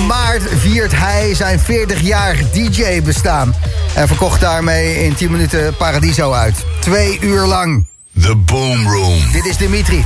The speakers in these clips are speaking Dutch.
afgelopen maart viert hij zijn 40-jarig DJ-bestaan. En verkocht daarmee in 10 minuten Paradiso uit. 2 uur lang. The Boom Room. Dit is Dimitri.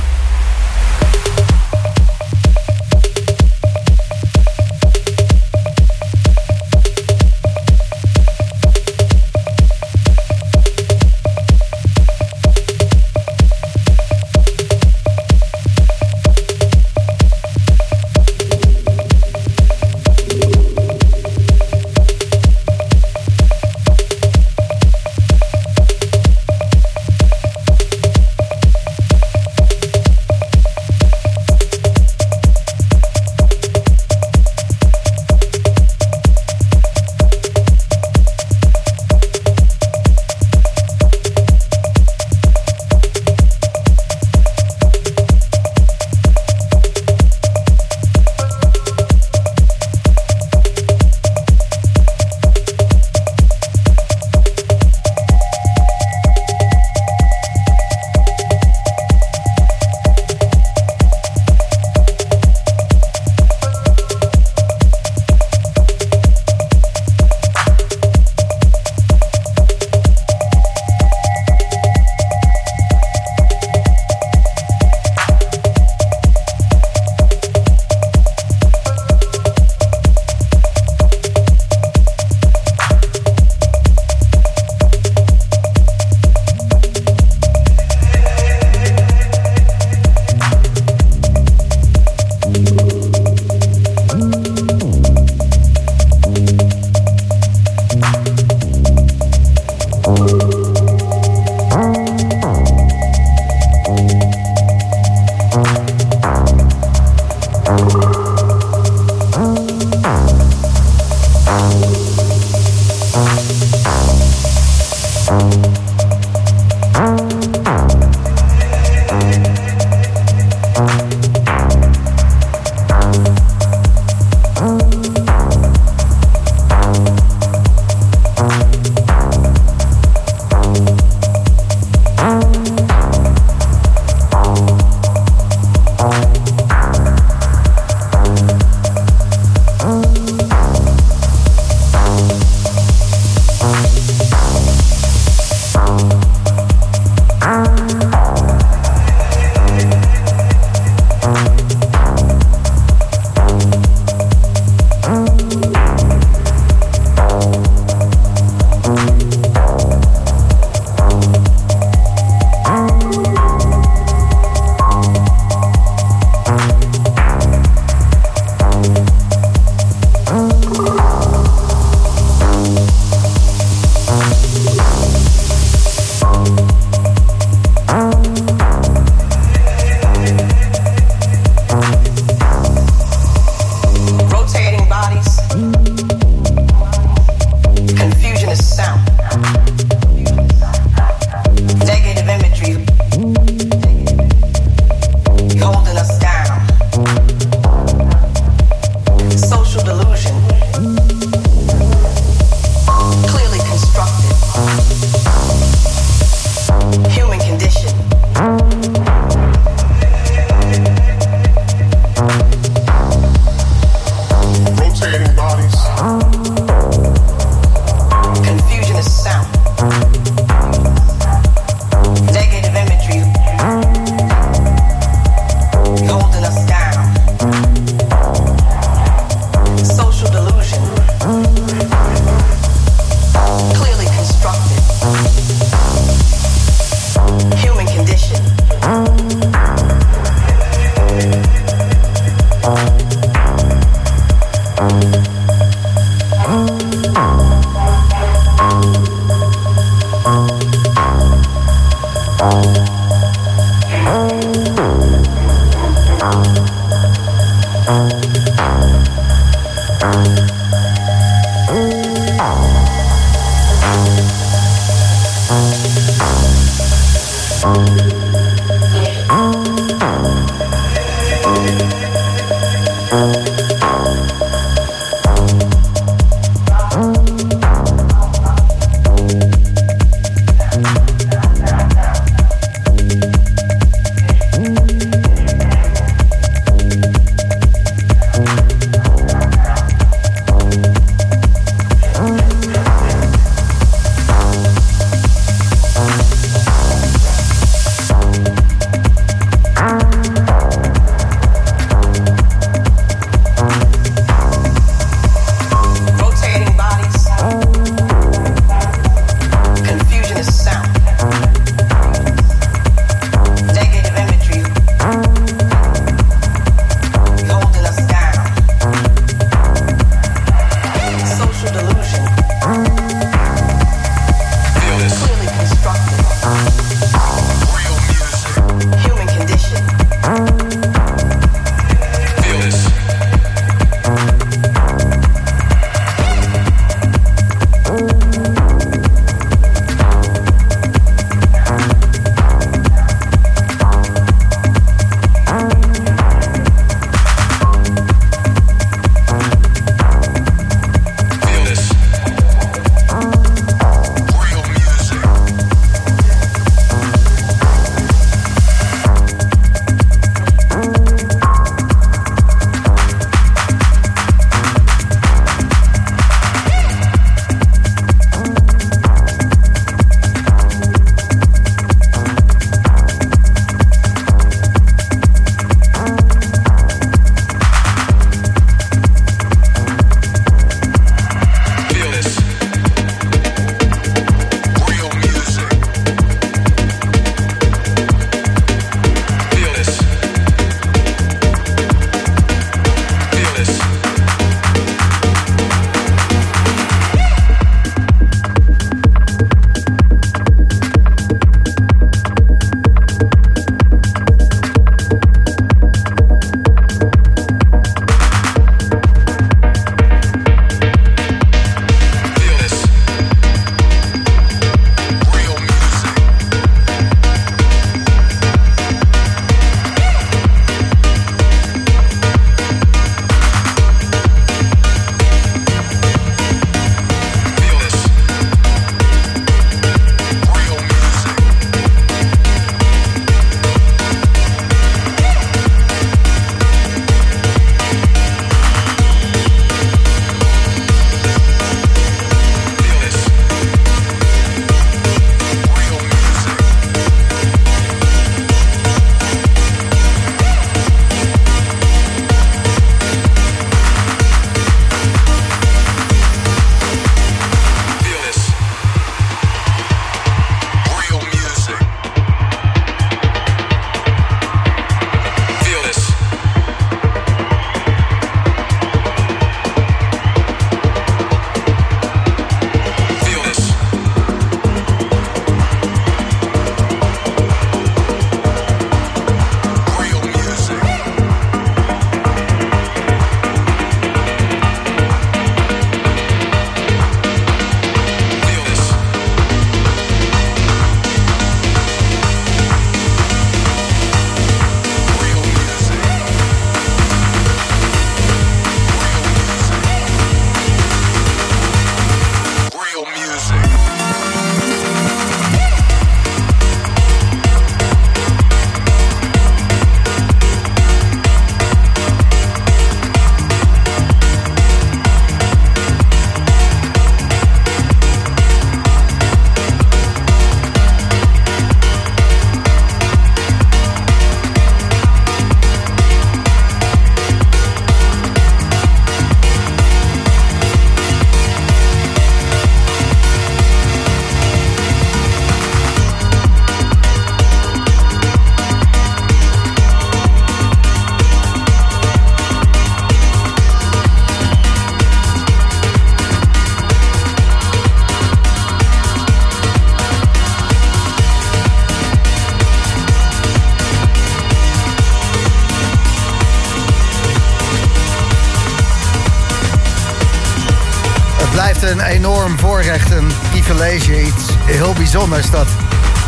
een enorm voorrecht, een privilege, iets heel bijzonders dat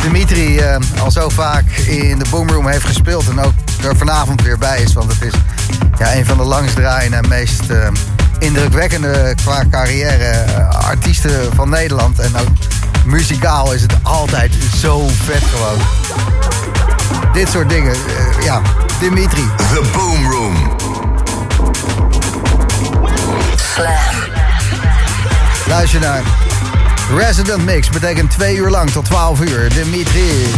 Dimitri al zo vaak in de Boom Room heeft gespeeld en ook er vanavond weer bij is. Want het is ja, een van de langstdraaiende en meest indrukwekkende qua carrière artiesten van Nederland. En ook muzikaal is het altijd zo vet gewoon. Dit soort dingen, ja, Dimitri. The Boom Room. Slam. Luister naar Resident Mix, betekent 2 uur lang tot 12 uur. Dimitri.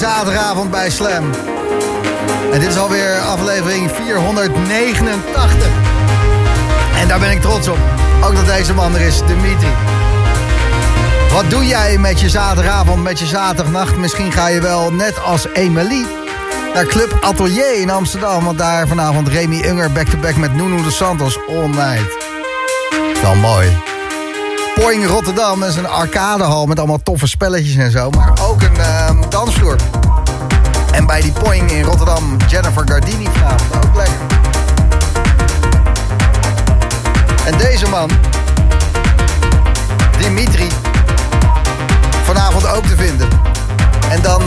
zaterdagavond bij Slam. En dit is alweer aflevering 489. En daar ben ik trots op. Ook dat deze man er is, Dimitri. Wat doe jij met je zaterdagavond, met je zaterdagnacht? Misschien ga je wel, net als Emelie, naar Club Atelier in Amsterdam. Want daar vanavond Remy Unger back-to-back met Nuno de Santos all night. Wel mooi. Poing Rotterdam is een arcadehal met allemaal toffe spelletjes en zo. Maar ook een dansvloer. En bij die Poing in Rotterdam, Jennifer Gardini vanavond. Ook lekker. En deze man, Dimitri, vanavond ook te vinden. En dan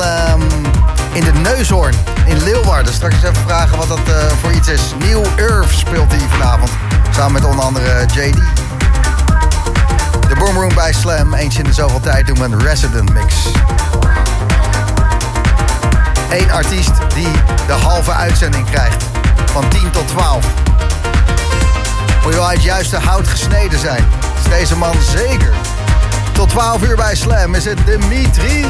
in de Neushoorn in Leeuwarden. Straks even vragen wat dat voor iets is. New Earth speelt hij vanavond. Samen met onder andere JD. De Boom Room bij Slam. Eens in de zoveel tijd doen we een resident mix. Eén artiest die de halve uitzending krijgt. Van 10 tot 12. Moet je wel uit het juiste hout gesneden zijn. Is deze man zeker. Tot 12 uur bij Slam is het Dimitri.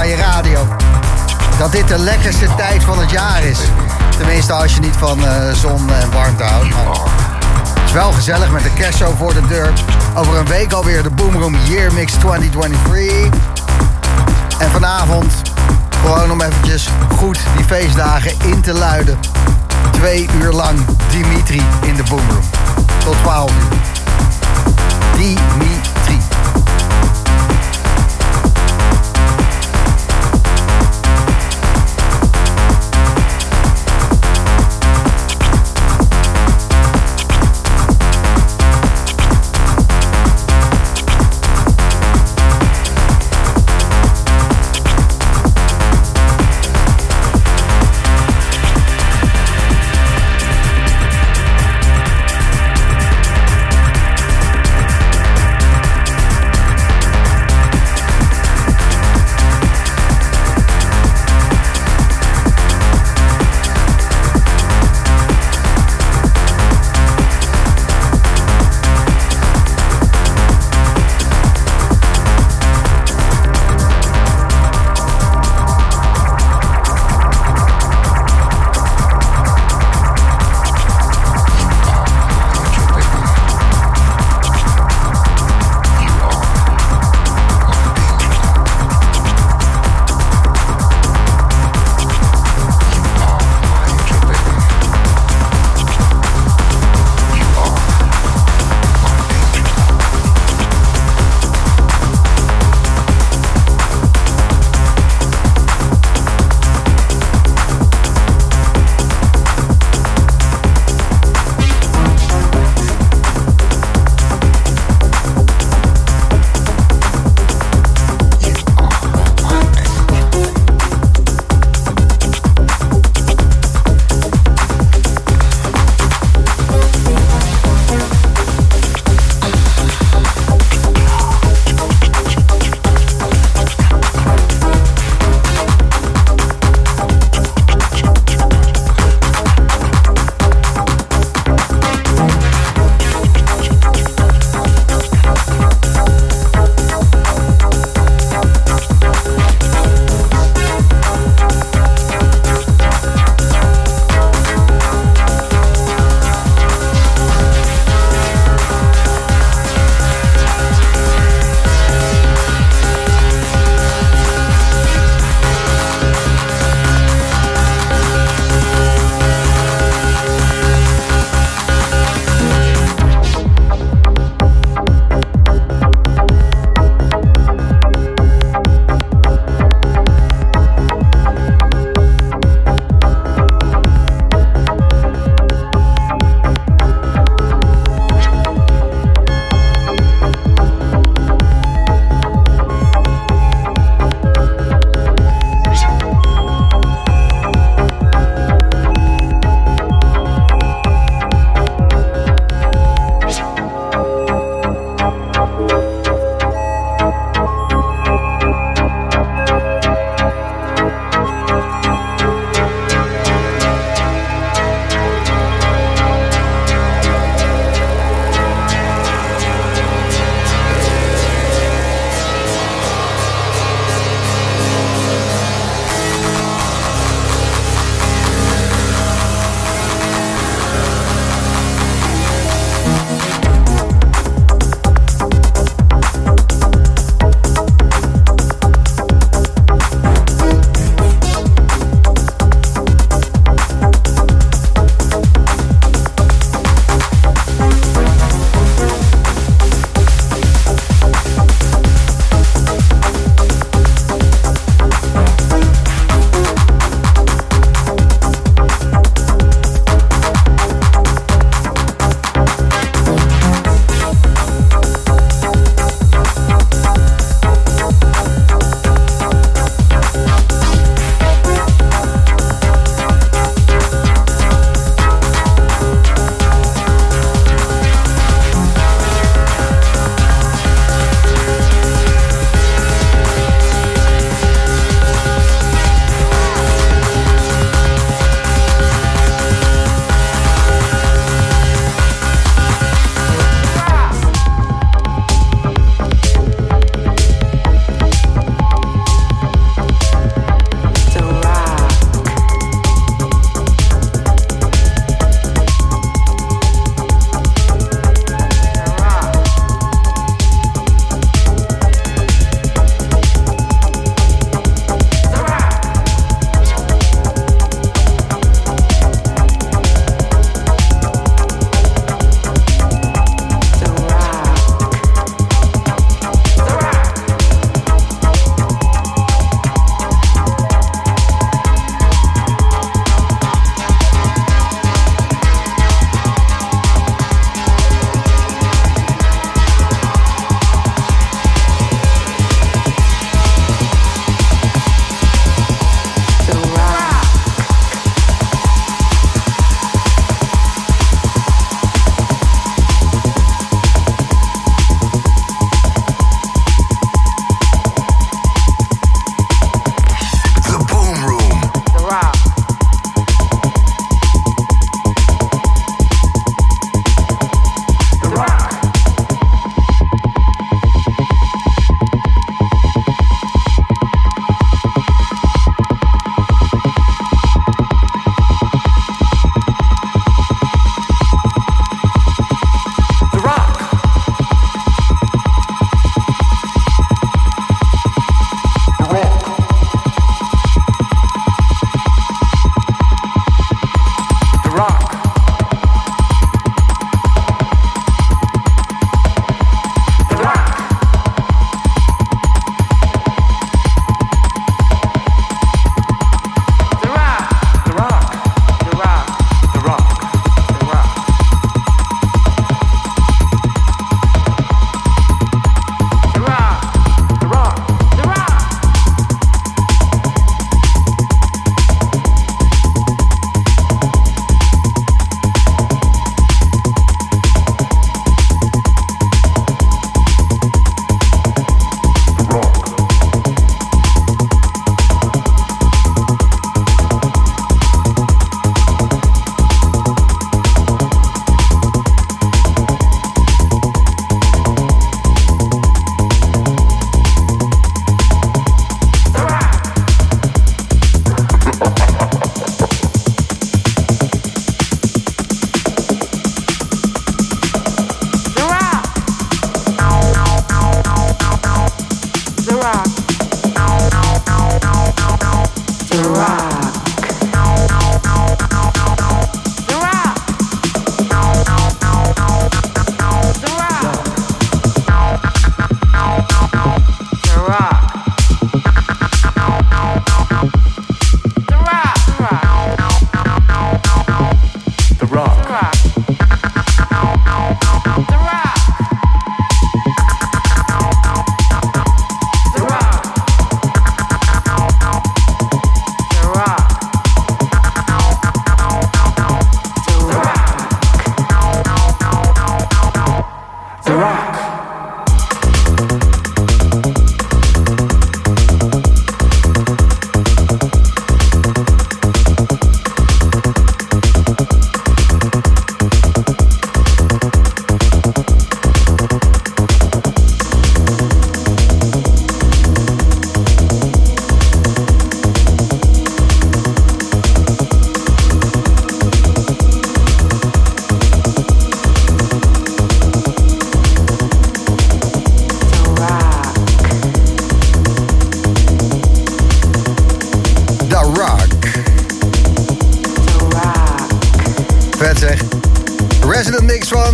aan je radio. Dat dit de lekkerste tijd van het jaar is. Tenminste, als je niet van zon en warmte houdt. Maar het is wel gezellig met de kerstshow voor de deur. Over een week alweer de Boom Room Year Mix 2023. En vanavond gewoon om eventjes goed die feestdagen in te luiden. 2 uur lang Dimitri in de Boom Room. Tot 12 uur. Dimitri.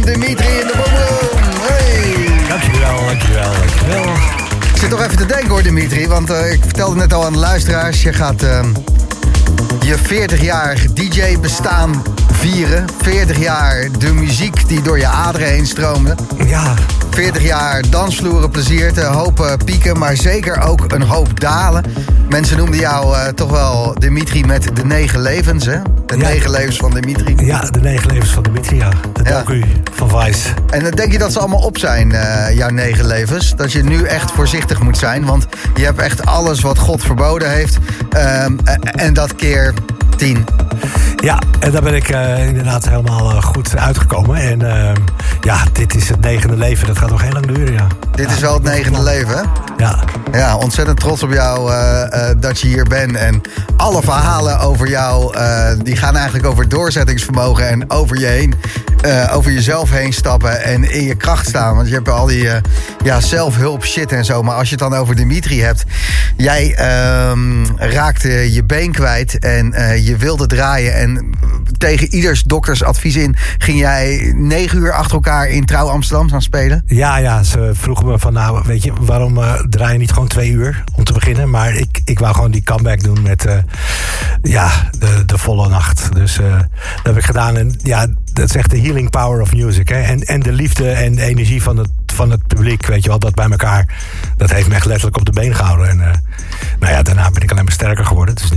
Dimitri in de Boom Room. Hey. Dankjewel. Ik zit toch even te denken hoor, Dimitri. Want ik vertelde net al aan de luisteraars. Je gaat je 40-jarig DJ-bestaan vieren. 40 jaar de muziek die door je aderen heen stroomde. Ja. 40 jaar dansvloeren pleziert. Een hoop pieken, maar zeker ook een hoop dalen. Mensen noemden jou toch wel Dimitri met de 9 levens, hè? De 9 levens van Dimitri. Ja, de 9 levens van Dimitri, ja. De docu van Vice. En dan denk je dat ze allemaal op zijn, jouw 9 levens? Dat je nu echt voorzichtig moet zijn, want je hebt echt alles wat God verboden heeft. En dat keer 10. Ja, en daar ben ik inderdaad helemaal goed uitgekomen. En dit is het 9e leven. Dat gaat nog heel lang duren, ja. Dit is wel het 9e leven, hè? Ja. Ja, ontzettend trots op jou dat je hier bent. En alle verhalen over jou, die gaan eigenlijk over doorzettingsvermogen en over je heen. Over jezelf heen stappen en in je kracht staan. Want je hebt al die zelfhulp shit en zo. Maar als je het dan over Dimitri hebt. Jij raakte je been kwijt en je wilde draaien. En tegen ieders doktersadvies in ging jij 9 uur achter elkaar in Trouw Amsterdam gaan spelen? Ja, ze vroegen me van weet je, waarom draai je niet gewoon 2 uur om te beginnen? Maar ik wou gewoon die comeback doen met de volle nacht. Dus dat heb ik gedaan en ja, dat is echt de healing power of music. Hè? En de liefde en de energie van het publiek, weet je wel, dat bij elkaar, dat heeft me echt letterlijk op de been gehouden. En daarna ben ik alleen maar sterker geworden. Dus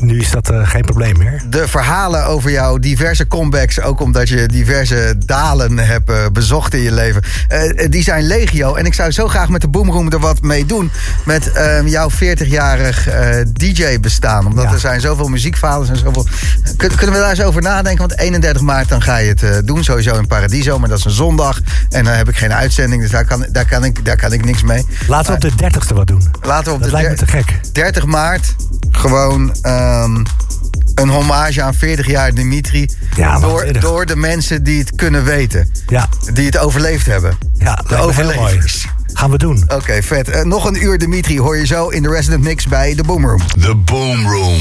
nu is dat geen probleem meer. De verhalen over jouw diverse comebacks, ook omdat je diverse dalen hebt bezocht in je leven, die zijn legio. En ik zou zo graag met de Boom Room er wat mee doen. Met jouw 40-jarig DJ-bestaan. Omdat er zijn zoveel muziekverhalen en zoveel. Kunnen we daar eens over nadenken? Want 31 maart dan ga je het doen. Sowieso in Paradiso, maar dat is een zondag. En dan heb ik geen uitzending, dus daar kan ik niks mee. Laten we op de 30e wat doen. Dat lijkt me te gek. 30 maart, gewoon... een hommage aan 40 jaar Dimitri. Ja, door de mensen die het kunnen weten. Ja. Die het overleefd hebben. Ja, de overlevers. Gaan we doen. Oké, vet. Nog een uur Dimitri hoor je zo in de Resident Mix bij The Boom Room. The Boom Room.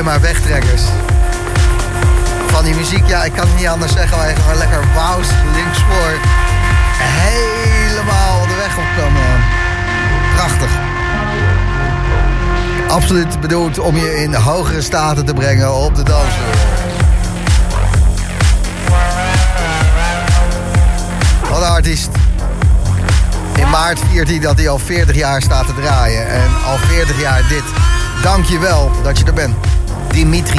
alleen maar wegtrekkers. Van die muziek, ja, ik kan het niet anders zeggen, maar gewoon lekker woust, linkspoor. Helemaal de weg opkomen. Prachtig. Absoluut bedoeld om je in hogere staten te brengen op de dansvloer. Wat een artiest. In maart viert hij dat hij al 40 jaar staat te draaien. En al 40 jaar dit. Dank je wel dat je er bent. Dimitri.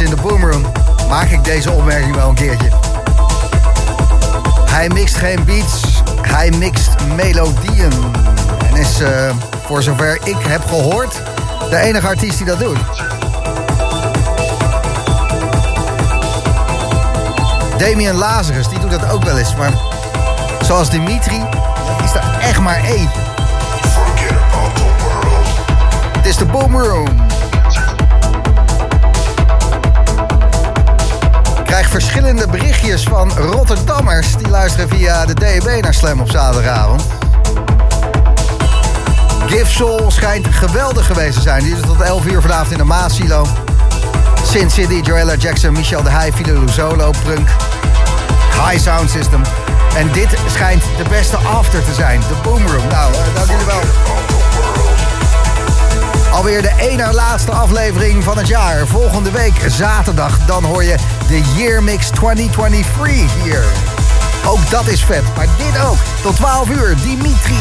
is in de Boom Room, maak ik deze opmerking wel een keertje. Hij mixt geen beats, hij mixt melodieën. En is, voor zover ik heb gehoord, de enige artiest die dat doet. Damien Lazarus, die doet dat ook wel eens, maar zoals Dimitri is er echt maar één. Het is de Boom Room. Ik krijg verschillende berichtjes van Rotterdammers die luisteren via de DAB naar Slam op zaterdagavond. Gif Sol schijnt geweldig geweest te zijn. Die is tot 11 uur vanavond in de Maassilo. Sin City, Joella Jackson, Michel de Heij, Fille de Luzo-punk. High Sound System. En dit schijnt de beste after te zijn. De Boom Room. Nou, dank jullie wel. Alweer de één na laatste aflevering van het jaar. Volgende week zaterdag. Dan hoor je de Year Mix 2023 hier. Ook dat is vet. Maar dit ook. Tot 12 uur. Dimitri.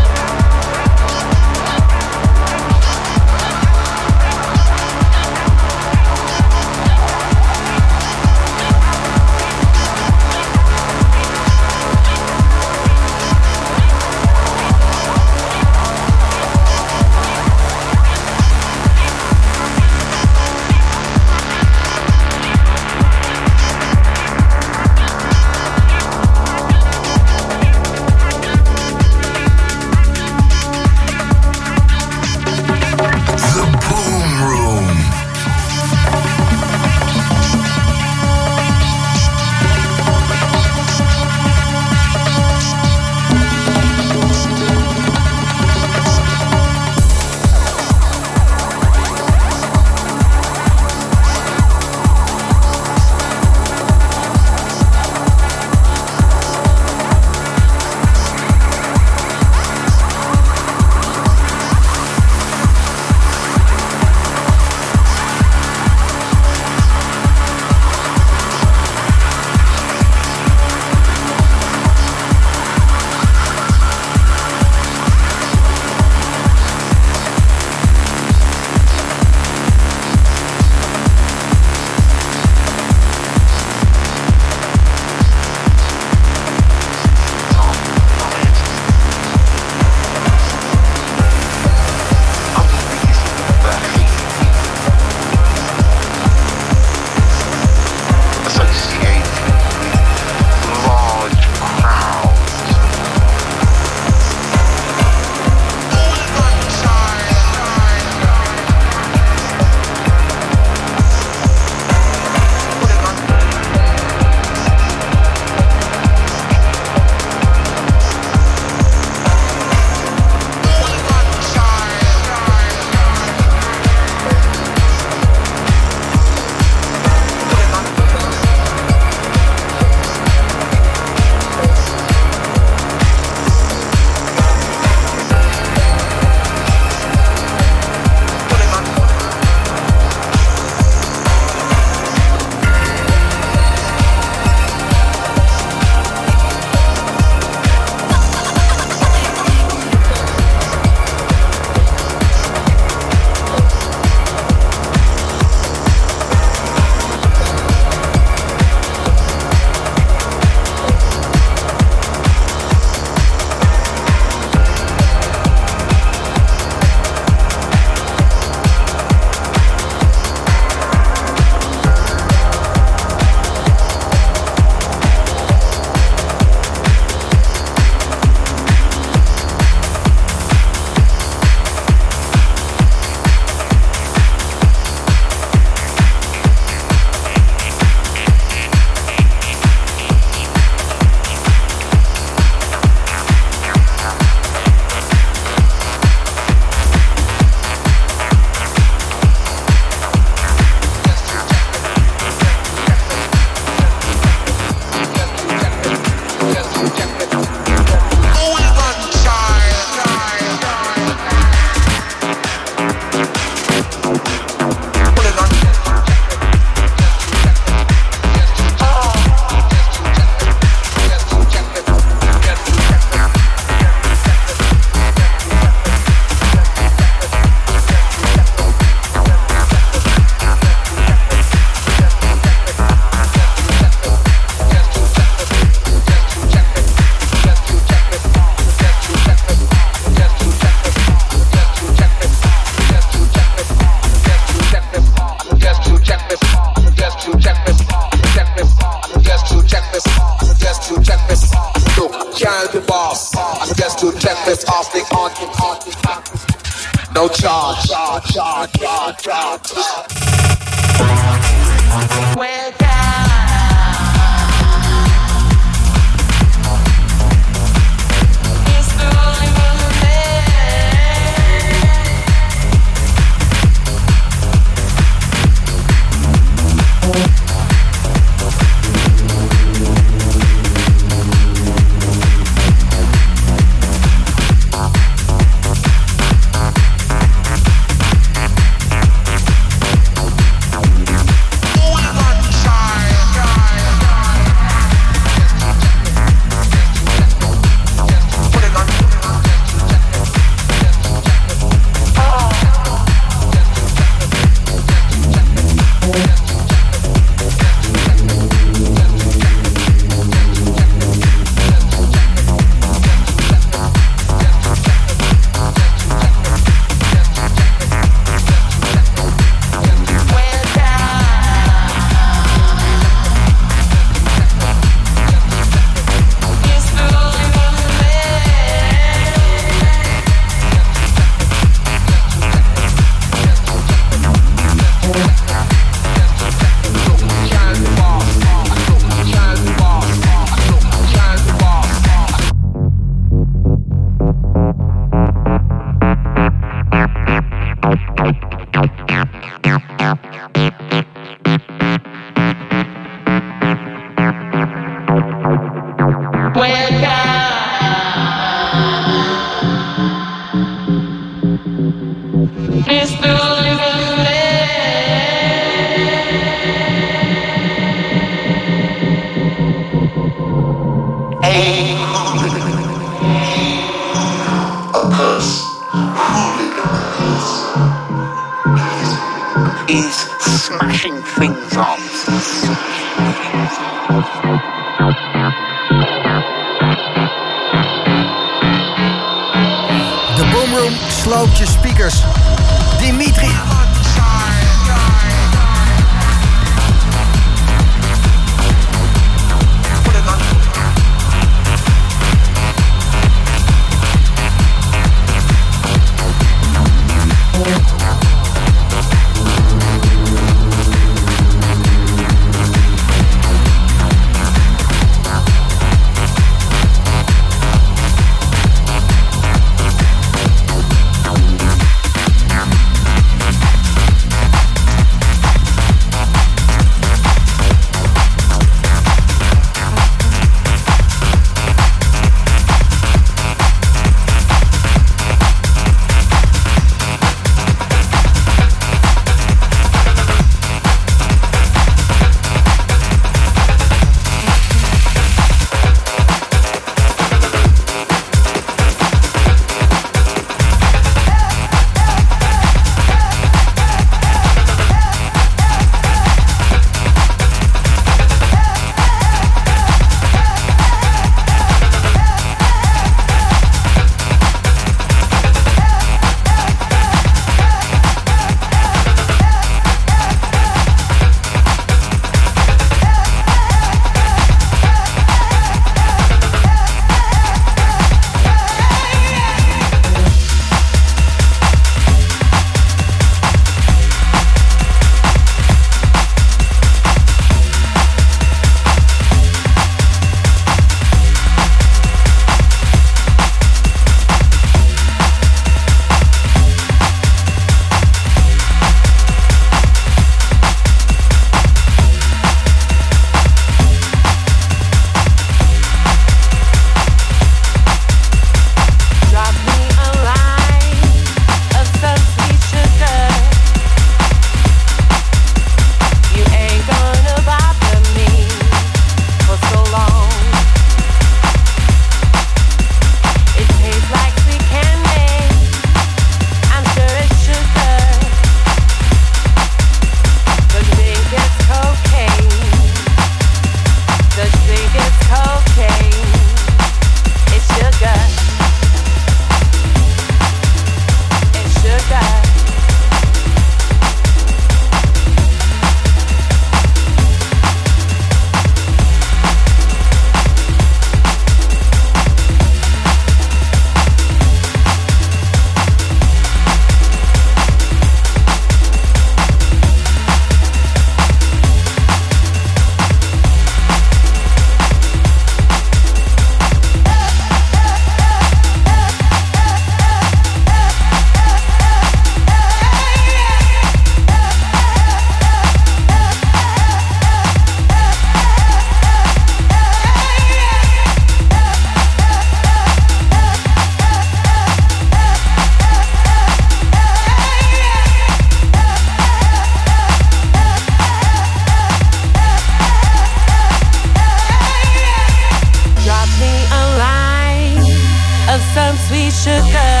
sugar.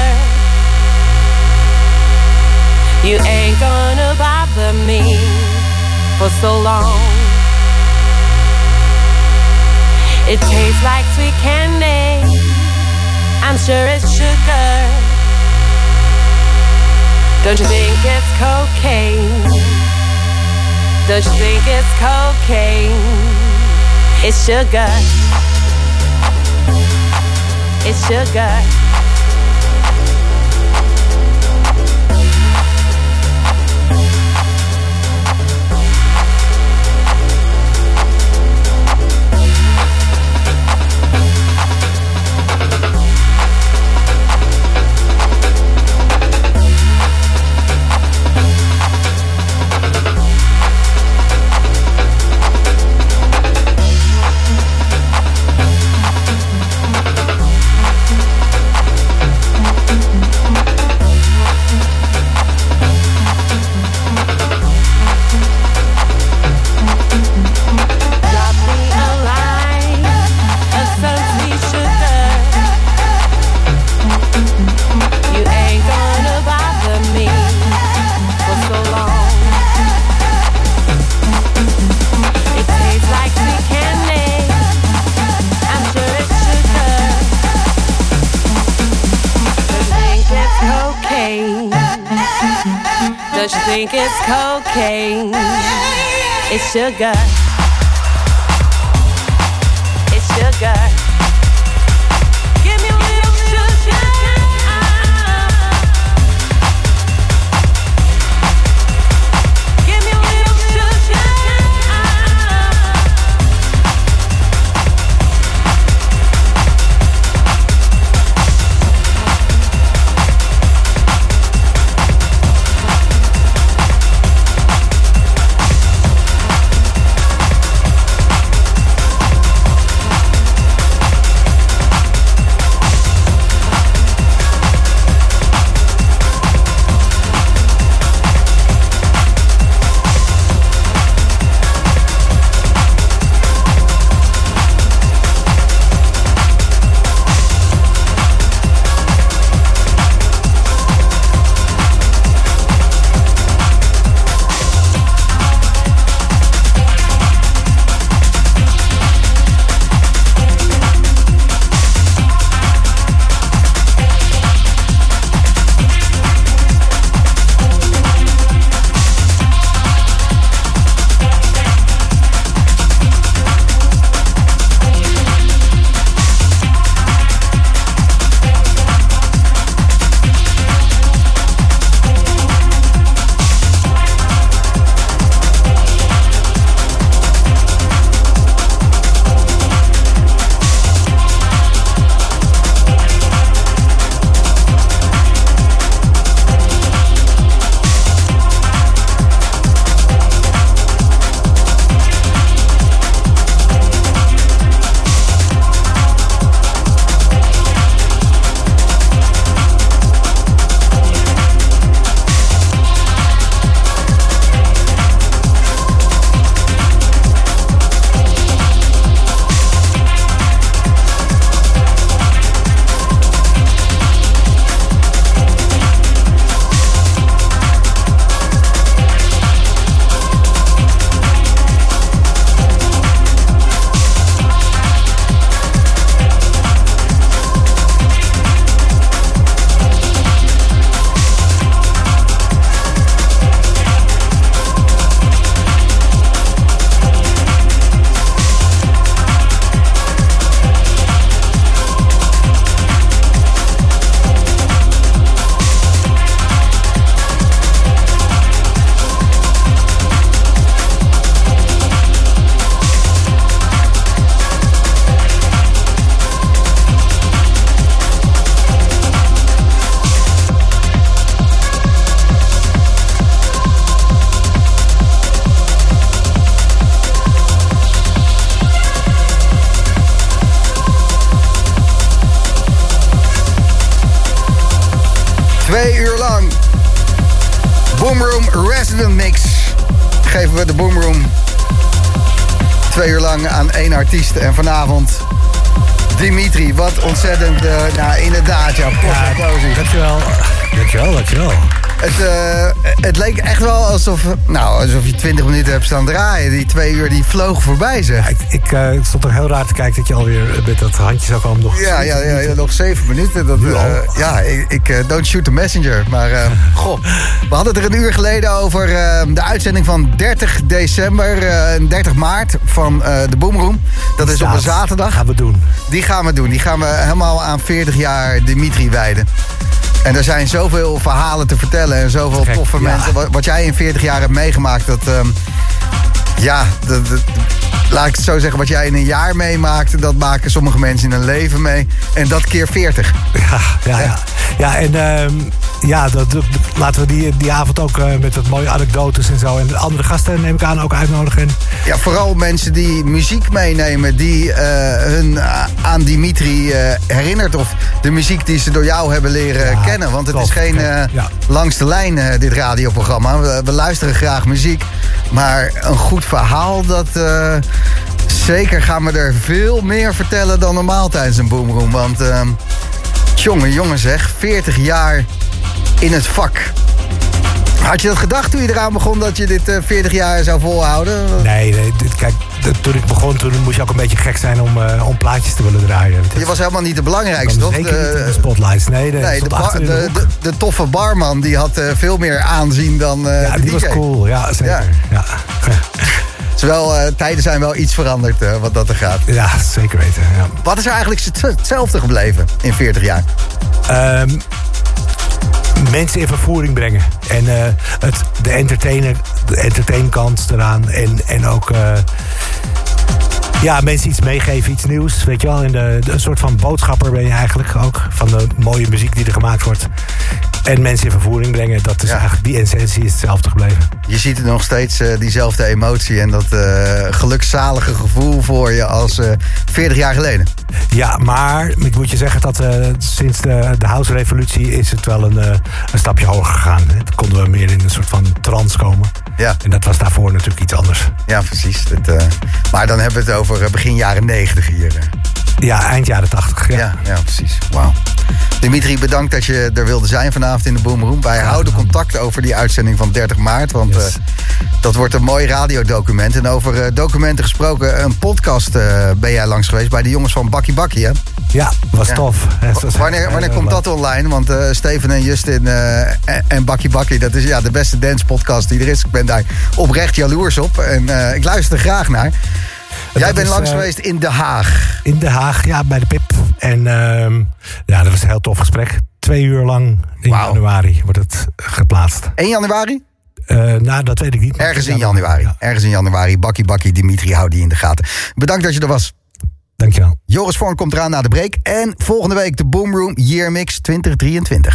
You ain't gonna bother me for so long. It tastes like sweet candy, I'm sure it's sugar. Don't you think it's cocaine? Don't you think it's cocaine? It's sugar. It's sugar. It's sugar. It's sugar. Give me a little sugar. Give me a little sugar. En vanavond Dimitri, wat ontzettend, nou inderdaad, ja, postapplausje. Dankjewel. Dankjewel, dankjewel. Het leek echt wel alsof je 20 minuten hebt staan draaien. Die 2 uur die vloog voorbij, zeg. Ja, ik stond toch heel raar te kijken dat je alweer met dat handje zou komen. Nog nog 7 minuten. Dat, don't shoot the messenger. Maar goh, we hadden het er een uur geleden over de uitzending van 30 december en 30 maart van The Boom Room. Dat is op een zaterdag. Gaan we doen. Die gaan we helemaal aan 40 jaar Dimitri wijden. En er zijn zoveel verhalen te vertellen en zoveel toffe mensen. Wat jij in 40 jaar hebt meegemaakt, dat... laat ik het zo zeggen, wat jij in een jaar meemaakt... dat maken sommige mensen in een leven mee. En dat keer 40. Ja. Ja, en laten we die avond ook met wat mooie anekdotes en zo... en andere gasten, neem ik aan, ook uitnodigen. En... ja, vooral mensen die muziek meenemen... die hun aan Dimitri herinnert... of de muziek die ze door jou hebben leren kennen. Want het is geen langs de lijn, dit radioprogramma. We luisteren graag muziek. Maar een goed verhaal, dat... zeker gaan we er veel meer vertellen dan normaal tijdens een Boom Room. Want, jongen zeg, 40 jaar in het vak. Had je dat gedacht toen je eraan begon dat je dit 40 jaar zou volhouden? Nee, kijk, toen ik begon, toen moest je ook een beetje gek zijn om plaatjes te willen draaien. Je was helemaal niet de belangrijkste, toch? Zeker niet in de spotlights. De toffe barman, die had veel meer aanzien dan de DJ. Was cool, ja, zeker. Ja. Terwijl tijden zijn wel iets veranderd wat dat er gaat. Ja, zeker weten. Ja. Wat is er eigenlijk hetzelfde gebleven in 40 jaar? Mensen in vervoering brengen. En de entertainkant eraan. En ook... mensen iets meegeven, iets nieuws, weet je wel. En een soort van boodschapper ben je eigenlijk ook. Van de mooie muziek die er gemaakt wordt. En mensen in vervoering brengen, dat is eigenlijk, die essentie is hetzelfde gebleven. Je ziet er nog steeds diezelfde emotie en dat gelukzalige gevoel voor je als 40 jaar geleden. Ja, maar ik moet je zeggen dat sinds de house-revolutie is het wel een stapje hoger gegaan. Het konden we meer in een soort van trance komen. Ja. En dat was daarvoor natuurlijk iets anders. Ja, precies. Maar dan hebben we het over begin jaren 90 hier. Ja, eind jaren 80. Ja, precies. Wauw. Dimitri, bedankt dat je er wilde zijn vanavond in de Boom Room. Wij houden contact over die uitzending van 30 maart. Want dat wordt een mooi radiodocument. En over documenten gesproken, een podcast ben jij langs geweest... bij de jongens van Bakkie Bakkie, hè? Ja, was tof. Wanneer komt dat online? Want Steven en Justin en Bakkie Bakkie... dat is de beste dancepodcast die er is. Ik ben daar oprecht jaloers op. En ik luister er graag naar. Jij bent langs geweest in Den Haag. In Den Haag, ja, bij de Pip. En dat was een heel tof gesprek. 2 uur lang in januari wordt het geplaatst. 1 januari? Dat weet ik niet. Ergens in januari. Ja. Ergens in januari. Bakkie Bakkie, Dimitri, hou die in de gaten. Bedankt dat je er was. Dankjewel. Joris Vorm komt eraan na de break. En volgende week de Boom Room Year Mix 2023.